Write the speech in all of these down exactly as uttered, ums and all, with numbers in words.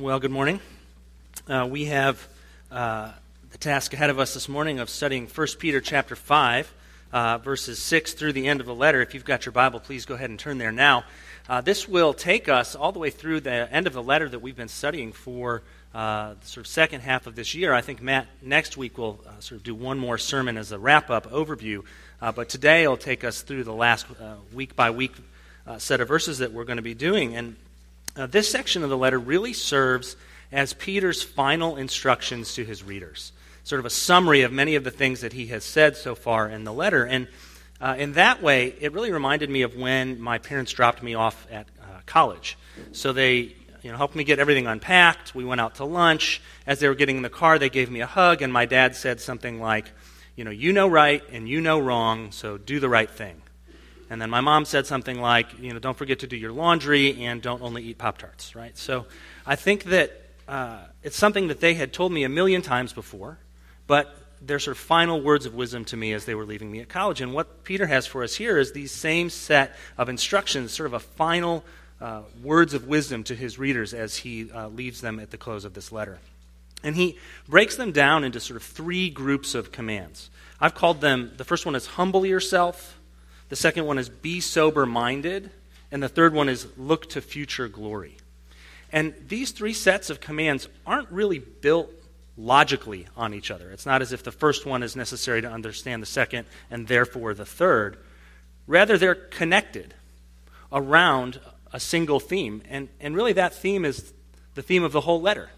Well, good morning. Uh, we have uh, the task ahead of us this morning of studying First Peter chapter five, uh, verses six through the end of the letter. If you've got your Bible, please go ahead and turn there now. Uh, this will take us all the way through the end of the letter that we've been studying for uh, the sort of second half of this year. I think Matt next week will uh, sort of do one more sermon as a wrap-up overview, uh, but today will take us through the last uh, week-by-week uh, set of verses that we're going to be doing. And Uh, this section of the letter really serves as Peter's final instructions to his readers, sort of a summary of many of the things that he has said so far in the letter. And uh, in that way, it really reminded me of when my parents dropped me off at uh, college. So they you know, helped me get everything unpacked. We went out to lunch. As they were getting in the car, they gave me a hug, and my dad said something like, you know, you know right and you know wrong, so do the right thing. And then my mom said something like, you know, don't forget to do your laundry and don't only eat Pop-Tarts, right? So I think that uh, it's something that they had told me a million times before, but they're sort of final words of wisdom to me as they were leaving me at college. And what Peter has for us here is these same set of instructions, sort of a final uh, words of wisdom to his readers as he uh, leaves them at the close of this letter. And he breaks them down into sort of three groups of commands. I've called them, the first one is humble yourself. The second one is be sober-minded, and the third one is look to future glory. And these three sets of commands aren't really built logically on each other. It's not as if the first one is necessary to understand the second and therefore the third. Rather, they're connected around a single theme, and, and really that theme is the theme of the whole letter,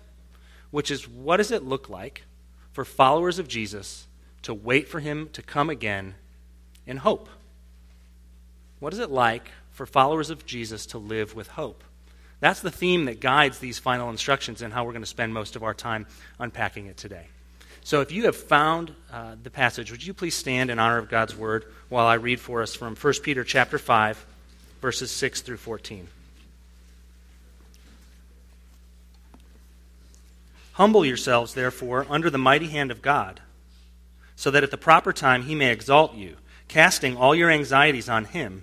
which is what does it look like for followers of Jesus to wait for him to come again in hope? What is it like for followers of Jesus to live with hope? That's the theme that guides these final instructions and how we're going to spend most of our time unpacking it today. So if you have found uh, the passage, would you please stand in honor of God's word while I read for us from First Peter chapter five, verses six through fourteen. Humble yourselves, therefore, under the mighty hand of God, so that at the proper time he may exalt you, casting all your anxieties on him,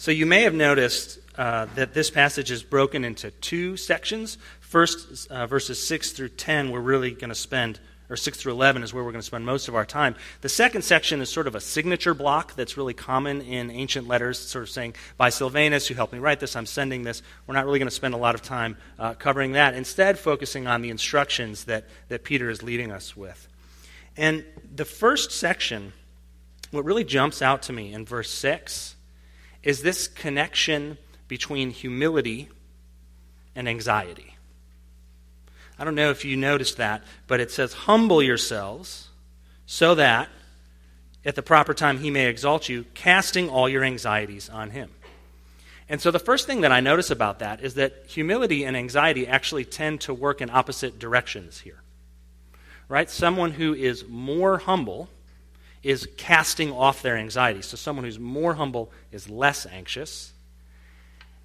So you may have noticed uh, that this passage is broken into two sections. First, uh, verses six through ten, we're really going to spend, or six through eleven is where we're going to spend most of our time. The second section is sort of a signature block that's really common in ancient letters, sort of saying, by Silvanus, who helped me write this, I'm sending this. We're not really going to spend a lot of time uh, covering that, instead focusing on the instructions that, that Peter is leading us with. And the first section, what really jumps out to me in verse six is this connection between humility and anxiety. I don't know if you noticed that, but it says, humble yourselves so that at the proper time he may exalt you, casting all your anxieties on him. And so the first thing that I notice about that is that humility and anxiety actually tend to work in opposite directions here. Right? Someone who is more humble is casting off their anxiety. So someone who's more humble is less anxious,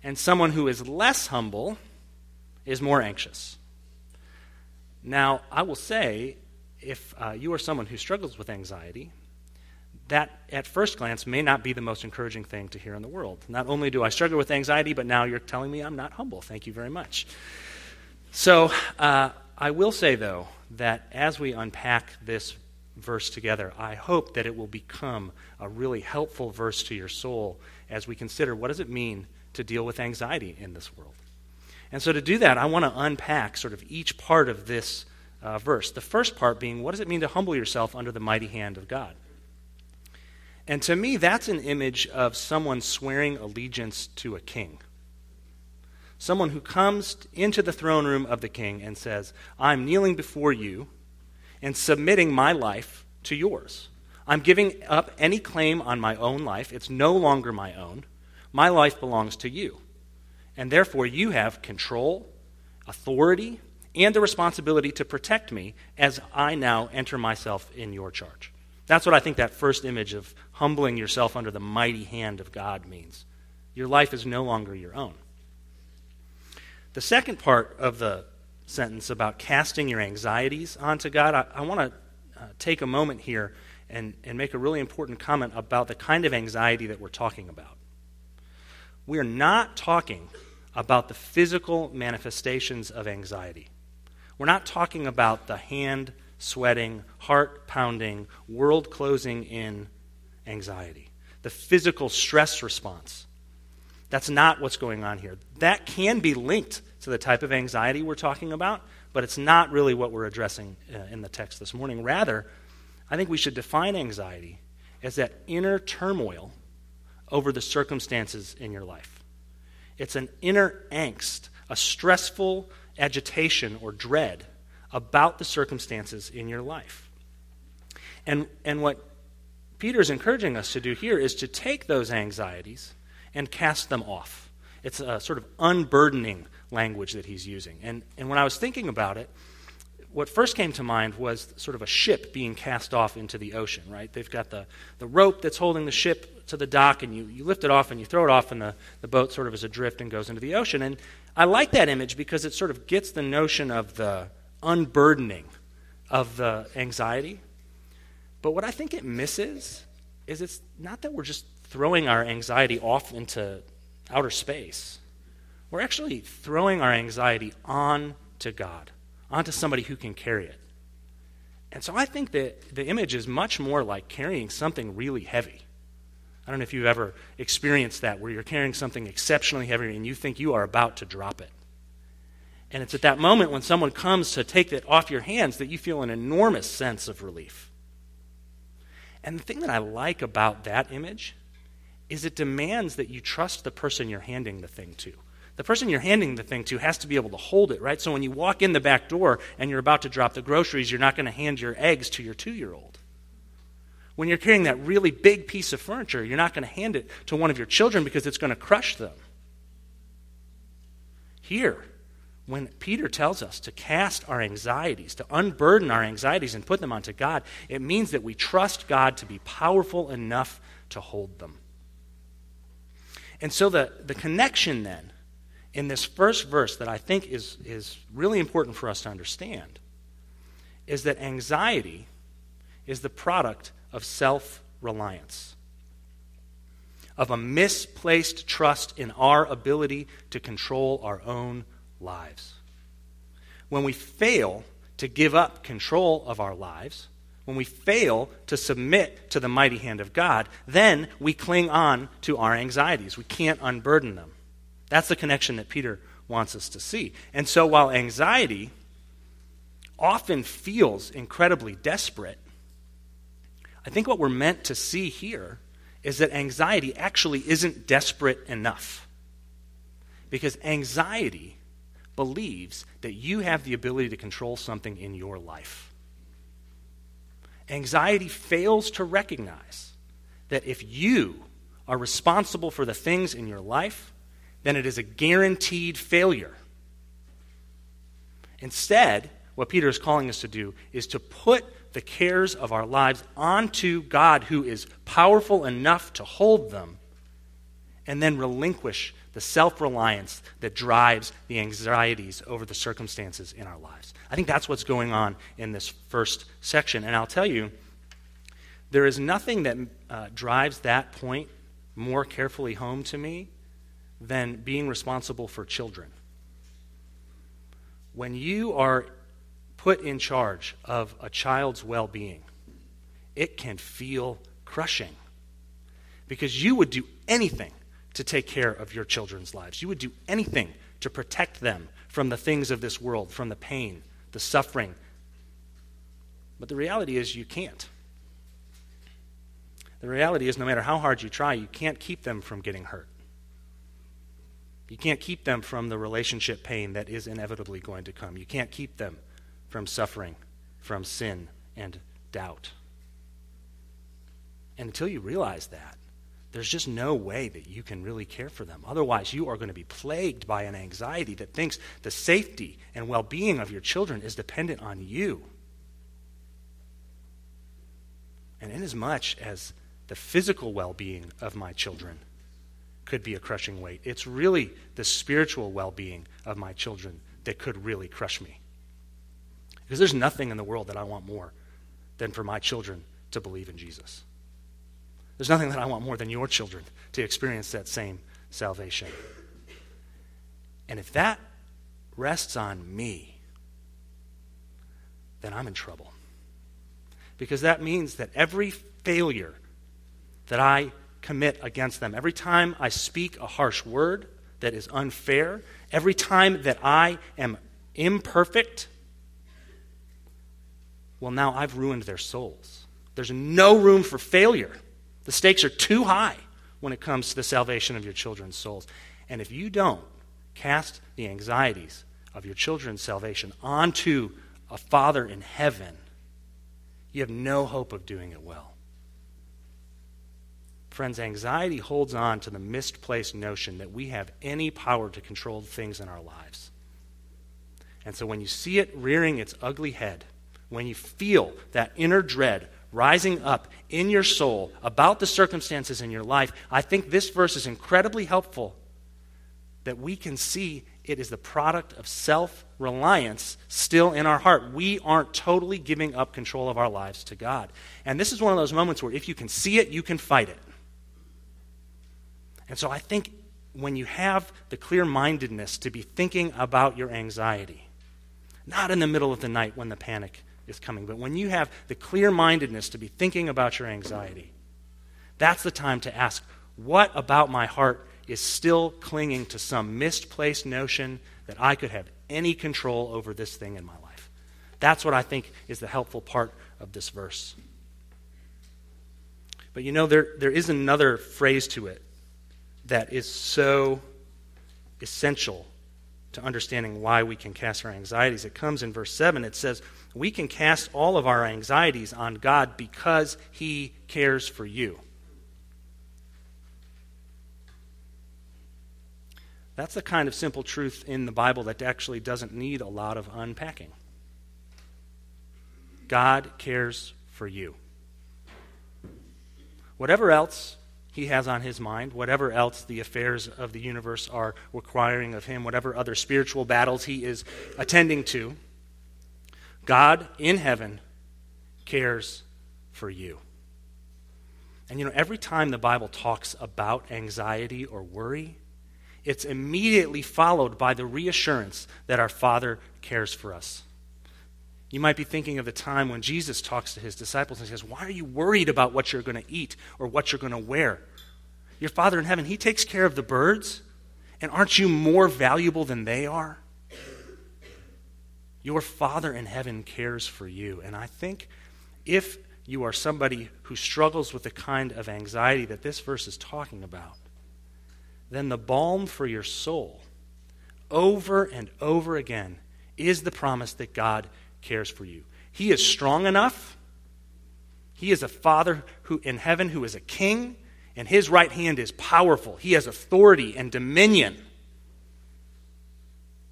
and someone who is less humble is more anxious. Now, I will say, if uh, you are someone who struggles with anxiety, that at first glance may not be the most encouraging thing to hear in the world. Not only do I struggle with anxiety, but now you're telling me I'm not humble. Thank you very much. So uh, I will say, though, that as we unpack this verse together, I hope that it will become a really helpful verse to your soul as we consider what does it mean to deal with anxiety in this world. And so to do that, I want to unpack sort of each part of this uh, verse. The first part being, what does it mean to humble yourself under the mighty hand of God? And to me, that's an image of someone swearing allegiance to a king. Someone who comes into the throne room of the king and says, I'm kneeling before you and submitting my life to yours. I'm giving up any claim on my own life. It's no longer my own. My life belongs to you. And therefore, you have control, authority, and the responsibility to protect me as I now enter myself in your charge. That's what I think that first image of humbling yourself under the mighty hand of God means. Your life is no longer your own. The second part of the sentence about casting your anxieties onto God, I, I want to uh, take a moment here and, and make a really important comment about the kind of anxiety that we're talking about. We're not talking about the physical manifestations of anxiety. We're not talking about the hand sweating, heart pounding, world closing in anxiety, the physical stress response. That's not what's going on here. That can be linked to the type of anxiety we're talking about, but it's not really what we're addressing uh, in the text this morning. Rather, I think we should define anxiety as that inner turmoil over the circumstances in your life. It's an inner angst, a stressful agitation or dread about the circumstances in your life. And, and what Peter's encouraging us to do here is to take those anxieties and cast them off. It's a sort of unburdening language that he's using. And, and when I was thinking about it, what first came to mind was sort of a ship being cast off into the ocean, right? They've got the, the rope that's holding the ship to the dock, and you, you lift it off and you throw it off, and the, the boat sort of is adrift and goes into the ocean. And I like that image because it sort of gets the notion of the unburdening of the anxiety. But what I think it misses is it's not that we're just throwing our anxiety off into outer space. We're actually throwing our anxiety on to God, onto somebody who can carry it. And so I think that the image is much more like carrying something really heavy. I don't know if you've ever experienced that, where you're carrying something exceptionally heavy and you think you are about to drop it. And it's at that moment when someone comes to take it off your hands that you feel an enormous sense of relief. And the thing that I like about that image is it demands that you trust the person you're handing the thing to. The person you're handing the thing to has to be able to hold it, right? So when you walk in the back door and you're about to drop the groceries, you're not going to hand your eggs to your two-year-old. When you're carrying that really big piece of furniture, you're not going to hand it to one of your children because it's going to crush them. Here, when Peter tells us to cast our anxieties, to unburden our anxieties and put them onto God, it means that we trust God to be powerful enough to hold them. And so the, the connection then in this first verse that I think is, is really important for us to understand is that anxiety is the product of self-reliance, of a misplaced trust in our ability to control our own lives. When we fail to give up control of our lives, when we fail to submit to the mighty hand of God, then we cling on to our anxieties. We can't unburden them. That's the connection that Peter wants us to see. And so while anxiety often feels incredibly desperate, I think what we're meant to see here is that anxiety actually isn't desperate enough. Because anxiety believes that you have the ability to control something in your life. Anxiety fails to recognize that if you are responsible for the things in your life, then it is a guaranteed failure. Instead, what Peter is calling us to do is to put the cares of our lives onto God, who is powerful enough to hold them, and then relinquish the self-reliance that drives the anxieties over the circumstances in our lives. I think that's what's going on in this first section. And I'll tell you, there is nothing that uh, drives that point more carefully home to me than being responsible for children. When you are put in charge of a child's well-being, it can feel crushing because you would do anything to take care of your children's lives. You would do anything to protect them from the things of this world, from the pain, the suffering, But the reality is you can't. The reality is no matter how hard you try, you can't keep them from getting hurt. You can't keep them from the relationship pain that is inevitably going to come. You can't keep them from suffering, from sin and doubt. And until you realize that, there's just no way that you can really care for them. Otherwise, you are going to be plagued by an anxiety that thinks the safety and well-being of your children is dependent on you. And inasmuch as the physical well-being of my children could be a crushing weight, it's really the spiritual well-being of my children that could really crush me. Because there's nothing in the world that I want more than for my children to believe in Jesus. There's nothing that I want more than your children to experience that same salvation. And if that rests on me, then I'm in trouble. Because that means that every failure that I commit against them, every time I speak a harsh word that is unfair, every time that I am imperfect, well, now I've ruined their souls. There's no room for failure. The stakes are too high when it comes to the salvation of your children's souls. And if you don't cast the anxieties of your children's salvation onto a Father in heaven, you have no hope of doing it well. Friends, anxiety holds on to the misplaced notion that we have any power to control things in our lives. And so when you see it rearing its ugly head, when you feel that inner dread rising up in your soul about the circumstances in your life, I think this verse is incredibly helpful, that we can see it is the product of self-reliance still in our heart. We aren't totally giving up control of our lives to God. And this is one of those moments where if you can see it, you can fight it. And so I think when you have the clear-mindedness to be thinking about your anxiety, not in the middle of the night when the panic is coming, but when you have the clear-mindedness to be thinking about your anxiety, that's the time to ask, what about my heart is still clinging to some misplaced notion that I could have any control over this thing in my life? That's what I think is the helpful part of this verse. But you know, there there is another phrase to it that is so essential to understanding why we can cast our anxieties. It comes in verse seven. It says, we can cast all of our anxieties on God because he cares for you. That's the kind of simple truth in the Bible that actually doesn't need a lot of unpacking. God cares for you. Whatever else he has on his mind, whatever else the affairs of the universe are requiring of him, whatever other spiritual battles he is attending to, God in heaven cares for you. And you know, every time the Bible talks about anxiety or worry, it's immediately followed by the reassurance that our Father cares for us. You might be thinking of the time when Jesus talks to his disciples and says, why are you worried about what you're going to eat or what you're going to wear? Your Father in heaven, he takes care of the birds, and aren't you more valuable than they are? Your Father in heaven cares for you. And I think if you are somebody who struggles with the kind of anxiety that this verse is talking about, then the balm for your soul over and over again is the promise that God cares for you. He is strong enough. He is a Father who in heaven who is a king, and his right hand is powerful. He has authority and dominion,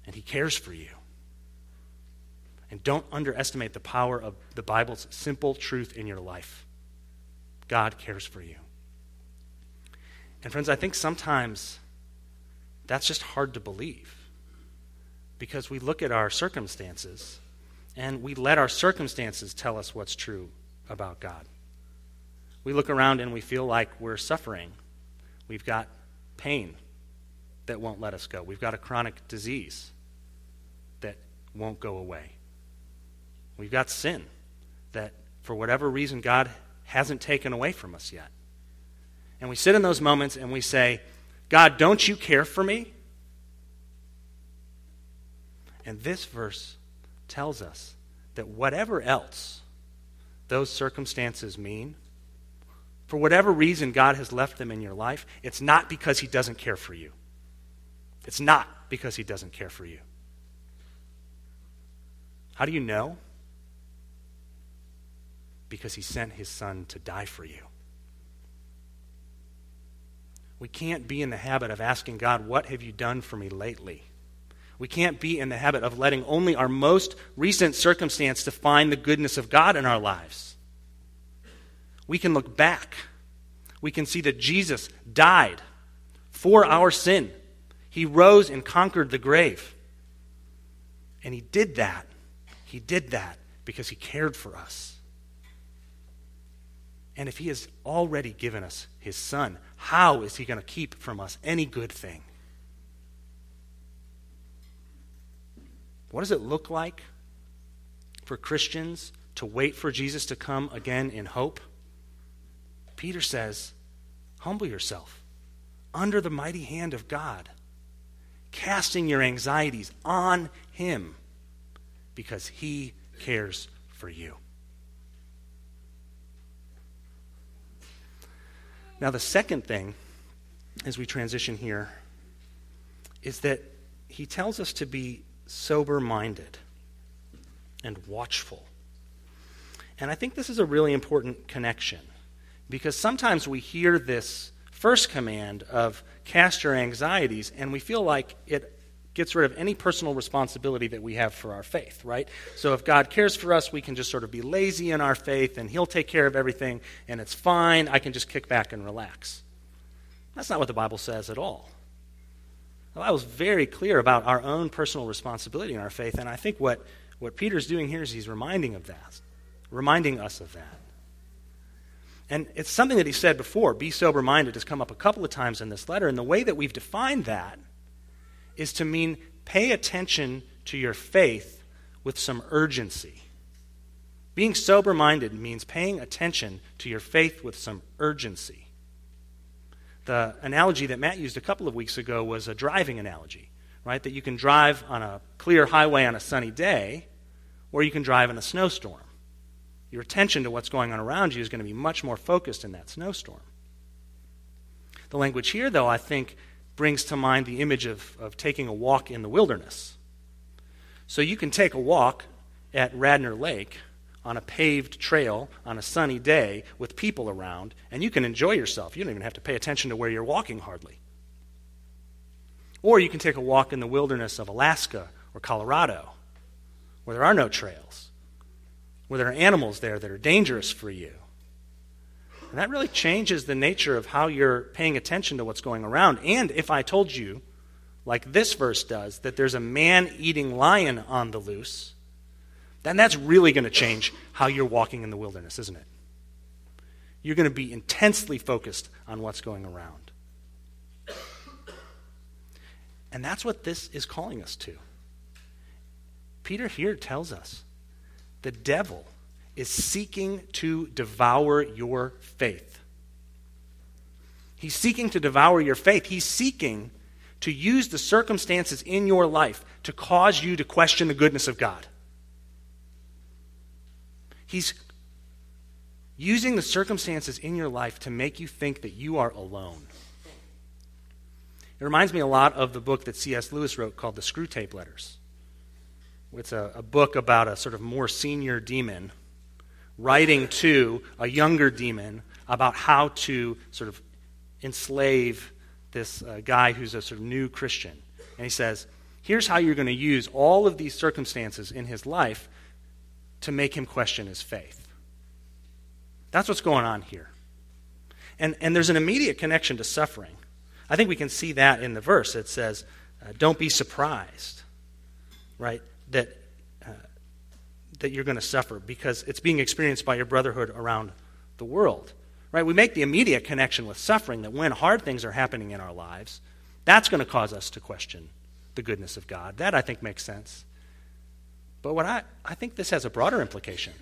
and he cares for you. And don't underestimate the power of the Bible's simple truth in your life. God cares for you. And friends, I think sometimes that's just hard to believe, because we look at our circumstances and we let our circumstances tell us what's true about God. We look around and we feel like we're suffering. We've got pain that won't let us go. We've got a chronic disease that won't go away. We've got sin that, for whatever reason, God hasn't taken away from us yet. And we sit in those moments and we say, God, don't you care for me? And this verse tells us that whatever else those circumstances mean, for whatever reason God has left them in your life, it's not because he doesn't care for you. It's not because he doesn't care for you. How do you know? Because he sent his son to die for you. We can't be in the habit of asking God, what have you done for me lately? We can't be in the habit of letting only our most recent circumstance define the goodness of God in our lives. We can look back. We can see that Jesus died for our sin. He rose and conquered the grave. And he did that. He did that because he cared for us. And if he has already given us his son, how is he going to keep from us any good thing? What does it look like for Christians to wait for Jesus to come again in hope? Peter says, humble yourself under the mighty hand of God, casting your anxieties on him because he cares for you. Now, the second thing, as we transition here, is that he tells us to be sober-minded and watchful. And I think this is a really important connection, because sometimes we hear this first command of cast your anxieties, and we feel like it gets rid of any personal responsibility that we have for our faith, right? So if God cares for us, we can just sort of be lazy in our faith, and he'll take care of everything, and it's fine. I can just kick back and relax. That's not what the Bible says at all. The Bible's very clear about our own personal responsibility in our faith, and I think what, what Peter's doing here is he's reminding of that, reminding us of that. And it's something that he said before, be sober-minded, has come up a couple of times in this letter, and the way that we've defined that is to mean pay attention to your faith with some urgency. Being sober-minded means paying attention to your faith with some urgency. The analogy that Matt used a couple of weeks ago was a driving analogy, right? That you can drive on a clear highway on a sunny day, or you can drive in a snowstorm. Your attention to what's going on around you is going to be much more focused in that snowstorm. The language here, though, I think, brings to mind the image of, of taking a walk in the wilderness. So you can take a walk at Radnor Lake on a paved trail on a sunny day with people around, and you can enjoy yourself. You don't even have to pay attention to where you're walking hardly. Or you can take a walk in the wilderness of Alaska or Colorado, where there are no trails, where there are animals there that are dangerous for you. And that really changes the nature of how you're paying attention to what's going around. And if I told you, like this verse does, that there's a man-eating lion on the loose, then that's really going to change how you're walking in the wilderness, isn't it? You're going to be intensely focused on what's going around. And that's what this is calling us to. Peter here tells us the devil is seeking to devour your faith. He's seeking to devour your faith. He's seeking to use the circumstances in your life to cause you to question the goodness of God. He's using the circumstances in your life to make you think that you are alone. It reminds me a lot of the book that C S Lewis wrote called The Screwtape Letters. It's a, a book about a sort of more senior demon writing to a younger demon about how to sort of enslave this uh, guy who's a sort of new Christian. And he says, here's how you're going to use all of these circumstances in his life to make him question his faith. That's what's going on here. And, and there's an immediate connection to suffering. I think we can see that in the verse. It says, uh, don't be surprised, right, that that you're going to suffer because it's being experienced by your brotherhood around the world, right? We make the immediate connection with suffering that when hard things are happening in our lives, that's going to cause us to question the goodness of God. That, I think, makes sense. But what I, I think this has a broader implication.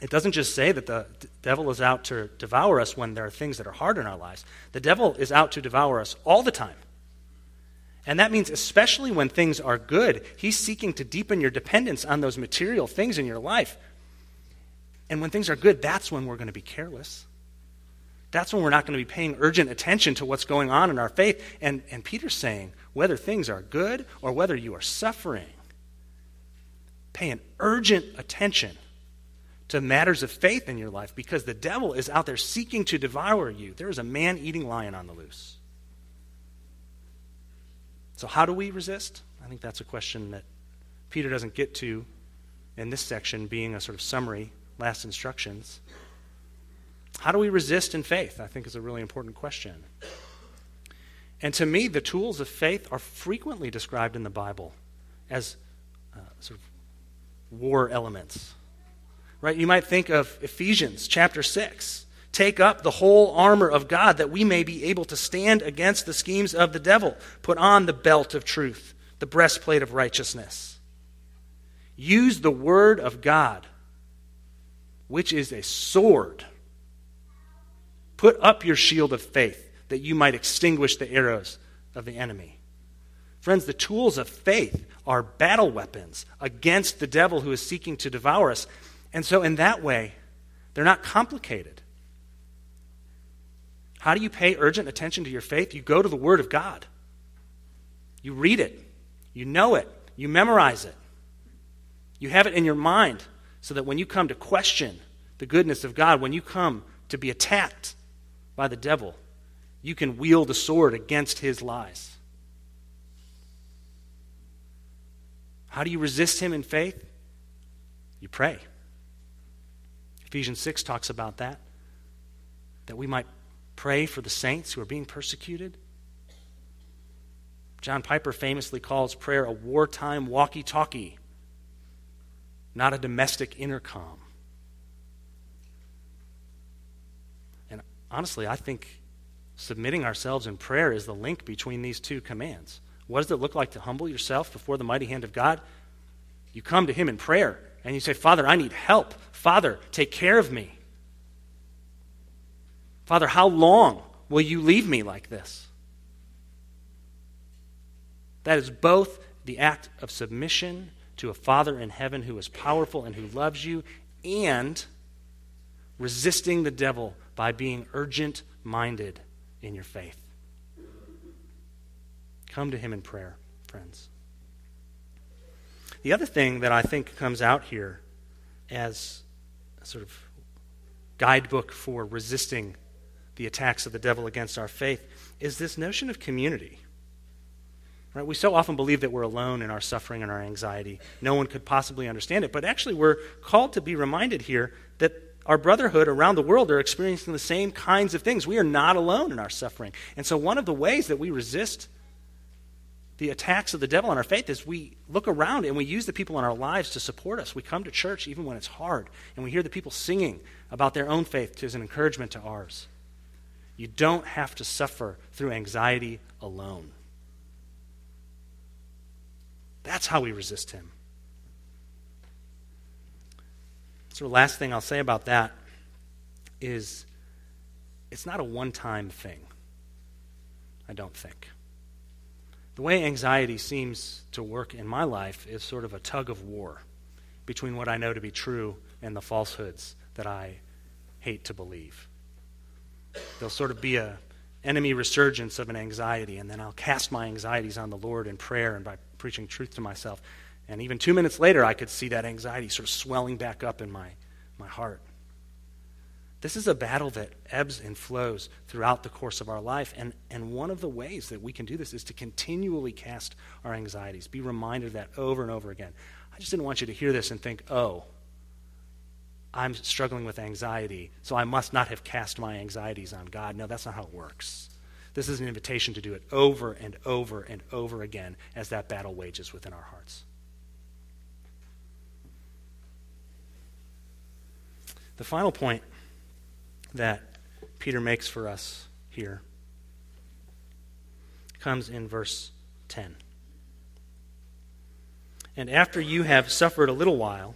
It doesn't just say that the d- devil is out to devour us when there are things that are hard in our lives. The devil is out to devour us all the time. And that means especially when things are good, he's seeking to deepen your dependence on those material things in your life. And when things are good, that's when we're going to be careless. That's when we're not going to be paying urgent attention to what's going on in our faith. And, and Peter's saying, whether things are good or whether you are suffering, pay an urgent attention to matters of faith in your life, because the devil is out there seeking to devour you. There is a man-eating lion on the loose. So how do we resist? I think that's a question that Peter doesn't get to in this section, being a sort of summary, last instructions. How do we resist in faith? I think is a really important question. And to me, the tools of faith are frequently described in the Bible as uh, sort of war elements. Right? You might think of Ephesians chapter six. Take up the whole armor of God that we may be able to stand against the schemes of the devil. Put on the belt of truth, the breastplate of righteousness. Use the word of God, which is a sword. Put up your shield of faith that you might extinguish the arrows of the enemy. Friends, the tools of faith are battle weapons against the devil who is seeking to devour us. And so in that way, they're not complicated. How do you pay urgent attention to your faith? You go to the Word of God. You read it. You know it. You memorize it. You have it in your mind so that when you come to question the goodness of God, when you come to be attacked by the devil, you can wield a sword against his lies. How do you resist him in faith? You pray. Ephesians six talks about that, that we might pray for the saints who are being persecuted. John Piper famously calls prayer a wartime walkie-talkie, not a domestic intercom. And honestly, I think submitting ourselves in prayer is the link between these two commands. What does it look like to humble yourself before the mighty hand of God? You come to him in prayer and you say, Father, I need help. Father, take care of me. Father, how long will you leave me like this? That is both the act of submission to a Father in heaven who is powerful and who loves you, and resisting the devil by being urgent-minded in your faith. Come to him in prayer, friends. The other thing that I think comes out here as a sort of guidebook for resisting the attacks of the devil against our faith is this notion of community. Right? We so often believe that we're alone in our suffering and our anxiety. No one could possibly understand it. But actually, we're called to be reminded here that our brotherhood around the world are experiencing the same kinds of things. We are not alone in our suffering. And so one of the ways that we resist the attacks of the devil on our faith is we look around and we use the people in our lives to support us. We come to church even when it's hard, and we hear the people singing about their own faith as an encouragement to ours. You don't have to suffer through anxiety alone. That's how we resist him. So the last thing I'll say about that is it's not a one-time thing, I don't think. The way anxiety seems to work in my life is sort of a tug of war between what I know to be true and the falsehoods that I hate to believe. There'll sort of be an enemy resurgence of an anxiety, and then I'll cast my anxieties on the Lord in prayer and by preaching truth to myself. And even two minutes later, I could see that anxiety sort of swelling back up in my, my heart. This is a battle that ebbs and flows throughout the course of our life, and, and one of the ways that we can do this is to continually cast our anxieties. Be reminded of that over and over again. I just didn't want you to hear this and think, oh, I'm struggling with anxiety, so I must not have cast my anxieties on God. No, that's not how it works. This is an invitation to do it over and over and over again as that battle wages within our hearts. The final point that Peter makes for us here comes in verse ten. And after you have suffered a little while,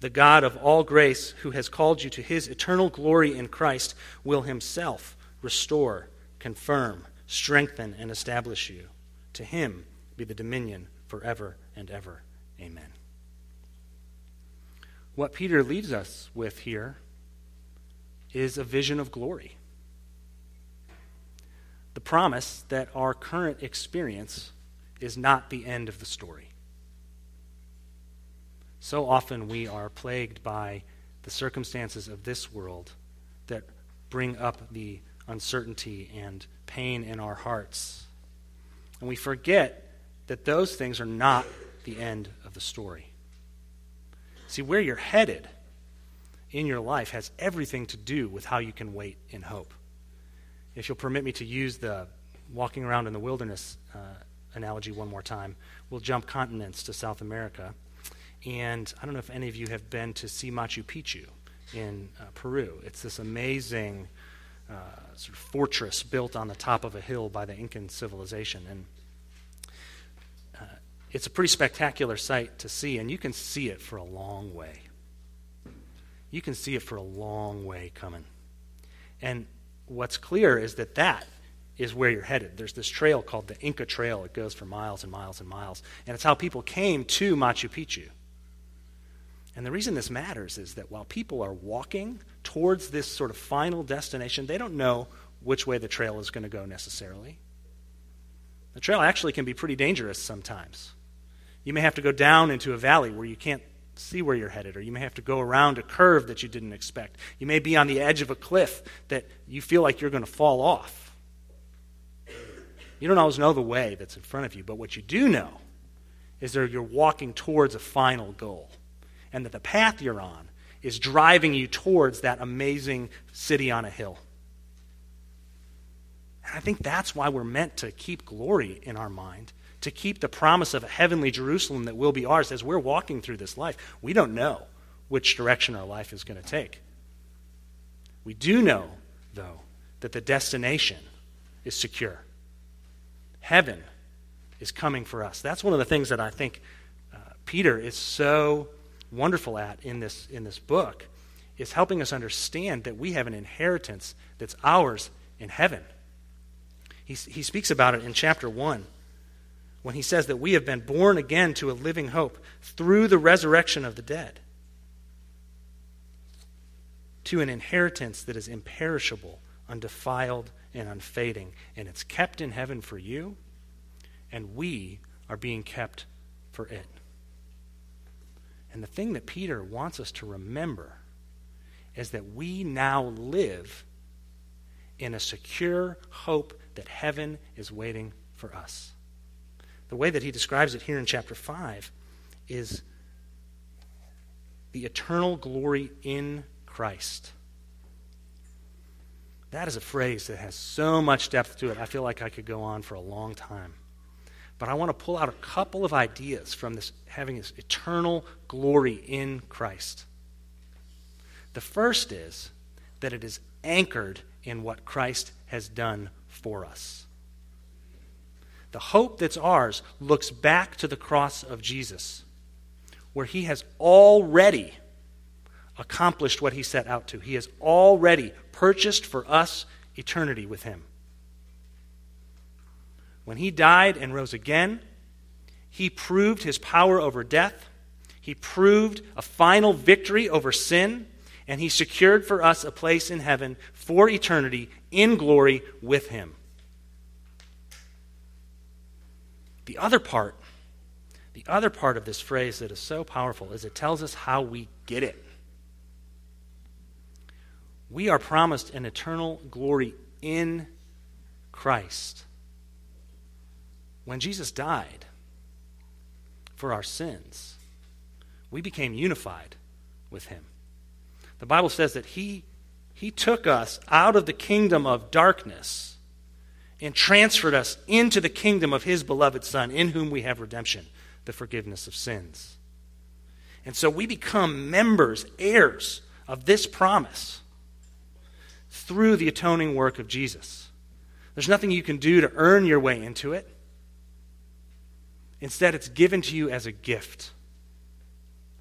the God of all grace, who has called you to his eternal glory in Christ, will himself restore, confirm, strengthen, and establish you. To him be the dominion forever and ever. Amen. What Peter leaves us with here is a vision of glory. The promise that our current experience is not the end of the story. So often we are plagued by the circumstances of this world that bring up the uncertainty and pain in our hearts. And we forget that those things are not the end of the story. See, where you're headed in your life has everything to do with how you can wait in hope. If you'll permit me to use the walking around in the wilderness uh, analogy one more time, we'll jump continents to South America. And I don't know if any of you have been to see Machu Picchu in uh, Peru. It's this amazing uh, sort of fortress built on the top of a hill by the Incan civilization. And uh, it's a pretty spectacular sight to see, and you can see it for a long way. You can see it for a long way coming. And what's clear is that that is where you're headed. There's this trail called the Inca Trail. It goes for miles and miles and miles. And it's how people came to Machu Picchu. And the reason this matters is that while people are walking towards this sort of final destination, they don't know which way the trail is going to go necessarily. The trail actually can be pretty dangerous sometimes. You may have to go down into a valley where you can't see where you're headed, or you may have to go around a curve that you didn't expect. You may be on the edge of a cliff that you feel like you're going to fall off. You don't always know the way that's in front of you, but what you do know is that you're walking towards a final goal, and that the path you're on is driving you towards that amazing city on a hill. And I think that's why we're meant to keep glory in our mind, to keep the promise of a heavenly Jerusalem that will be ours as we're walking through this life. We don't know which direction our life is going to take. We do know, though, that the destination is secure. Heaven is coming for us. That's one of the things that I think uh, Peter is so wonderful at in this in this book, is helping us understand that we have an inheritance that's ours in heaven. He, he speaks about it in chapter one when he says that we have been born again to a living hope through the resurrection of the dead, to an inheritance that is imperishable, undefiled, and unfading, and it's kept in heaven for you, and we are being kept for it. And the thing that Peter wants us to remember is that we now live in a secure hope that heaven is waiting for us. The way that he describes it here in chapter five is the eternal glory in Christ. That is a phrase that has so much depth to it. I feel like I could go on for a long time. But I want to pull out a couple of ideas from this, having this eternal glory in Christ. The first is that it is anchored in what Christ has done for us. The hope that's ours looks back to the cross of Jesus, where he has already accomplished what he set out to. He has already purchased for us eternity with him. When he died and rose again, he proved his power over death, he proved a final victory over sin, and he secured for us a place in heaven for eternity in glory with him. The other part, the other part of this phrase that is so powerful is it tells us how we get it. We are promised an eternal glory in Christ. When Jesus died for our sins, we became unified with him. The Bible says that he, he took us out of the kingdom of darkness and transferred us into the kingdom of his beloved Son, in whom we have redemption, the forgiveness of sins. And so we become members, heirs of this promise through the atoning work of Jesus. There's nothing you can do to earn your way into it. Instead, it's given to you as a gift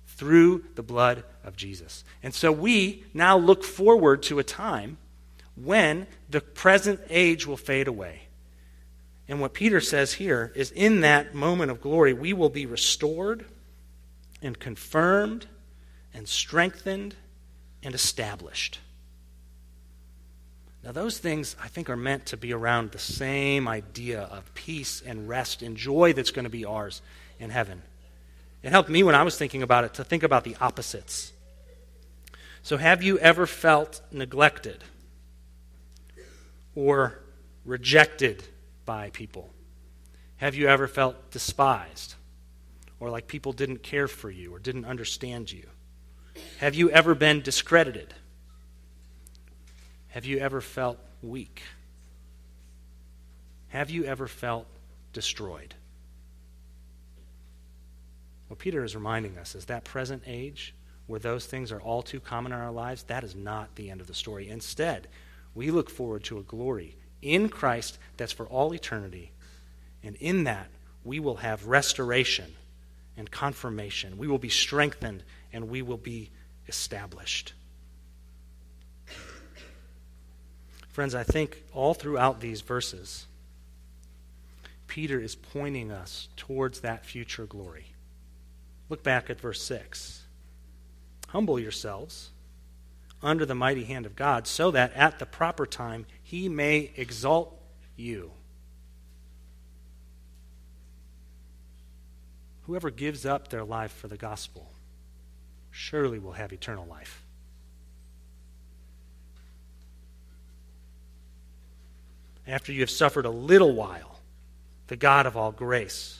through the blood of Jesus. And so we now look forward to a time when the present age will fade away. And what Peter says here is in that moment of glory, we will be restored and confirmed and strengthened and established. Now those things, I think, are meant to be around the same idea of peace and rest and joy that's going to be ours in heaven. It helped me when I was thinking about it to think about the opposites. So have you ever felt neglected or rejected by people? Have you ever felt despised or like people didn't care for you or didn't understand you? Have you ever been discredited? Have you ever felt weak? Have you ever felt destroyed? What Peter is reminding us is that present age, where those things are all too common in our lives, that is not the end of the story. Instead, we look forward to a glory in Christ that's for all eternity, and in that we will have restoration and confirmation. We will be strengthened and we will be established. Friends, I think all throughout these verses, Peter is pointing us towards that future glory. Look back at verse six. Humble yourselves under the mighty hand of God so that at the proper time he may exalt you. Whoever gives up their life for the gospel surely will have eternal life. After you have suffered a little while, the God of all grace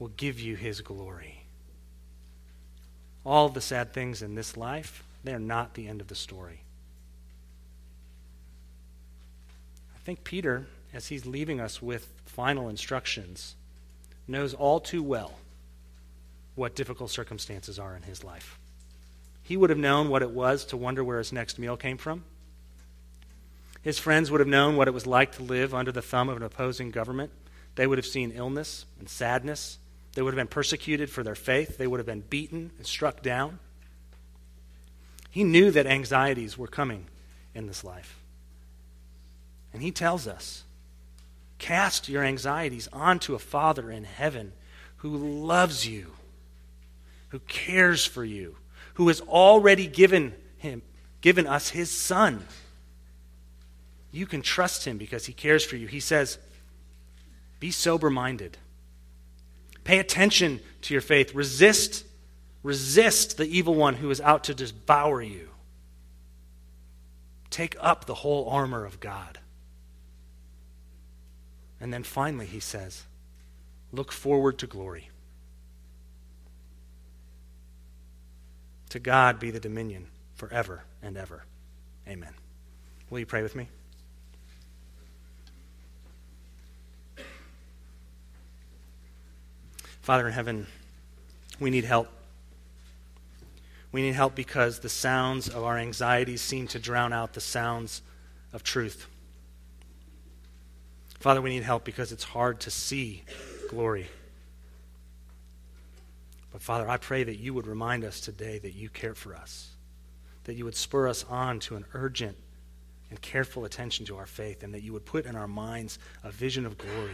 will give you his glory. All the sad things in this life, they're not the end of the story. I think Peter, as he's leaving us with final instructions, knows all too well what difficult circumstances are in his life. He would have known what it was to wonder where his next meal came from. His friends would have known what it was like to live under the thumb of an opposing government. They would have seen illness and sadness. They would have been persecuted for their faith. They would have been beaten and struck down. He knew that anxieties were coming in this life. And he tells us, cast your anxieties onto a Father in heaven who loves you, who cares for you, who has already given him, given us his Son. You can trust him because he cares for you. He says, be sober-minded. Pay attention to your faith. Resist, resist the evil one who is out to devour you. Take up the whole armor of God. And then finally, he says, look forward to glory. To God be the dominion forever and ever. Amen. Will you pray with me? Father in heaven, we need help. We need help because the sounds of our anxieties seem to drown out the sounds of truth. Father, we need help because it's hard to see glory. But Father, I pray that you would remind us today that you care for us, that you would spur us on to an urgent and careful attention to our faith, and that you would put in our minds a vision of glory,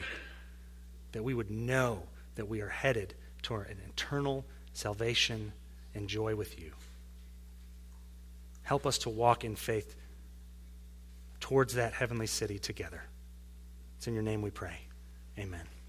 that we would know that we are headed toward an eternal salvation and joy with you. Help us to walk in faith towards that heavenly city together. It's in your name we pray. Amen.